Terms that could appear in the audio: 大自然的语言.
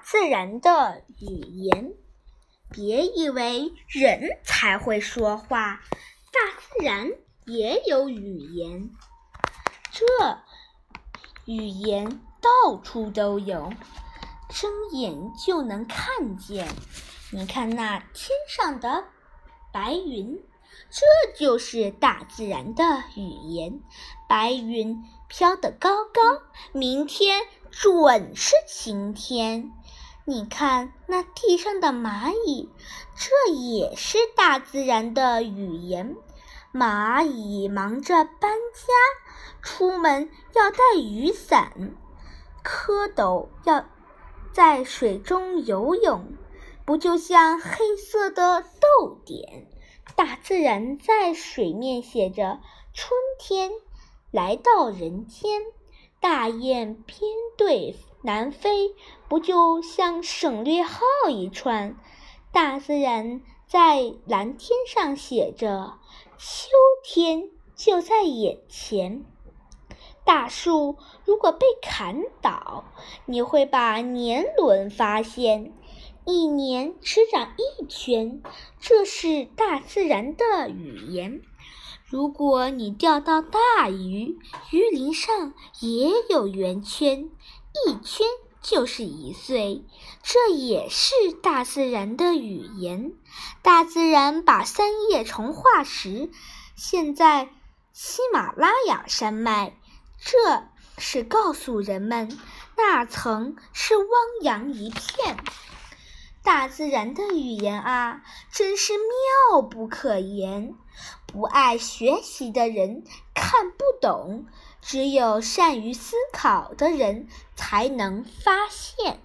大自然的语言。别以为人才会说话，大自然也有语言，这语言到处都有，睁眼就能看见。你看那天上的白云，这就是大自然的语言。白云飘得高高，明天准是晴天。你看那地上的蚂蚁，这也是大自然的语言。蚂蚁忙着搬家，出门要带雨伞，蝌蚪要在水中游泳，不就像黑色的豆点。大自然在水面写着春天来到人间，大雁编队南飞，不就像省略号一串。大自然在蓝天上写着秋天就在眼前。大树如果被砍倒，你会把年轮发现，一年只长一圈，这是大自然的语言。如果你钓到大鱼，鱼鳞上也有圆圈，一圈就是一岁，这也是大自然的语言。大自然把三叶虫化石现在喜马拉雅山脉，这是告诉人们那层是汪洋一片。大自然的语言啊，真是妙不可言。不爱学习的人看不懂，只有善于思考的人才能发现。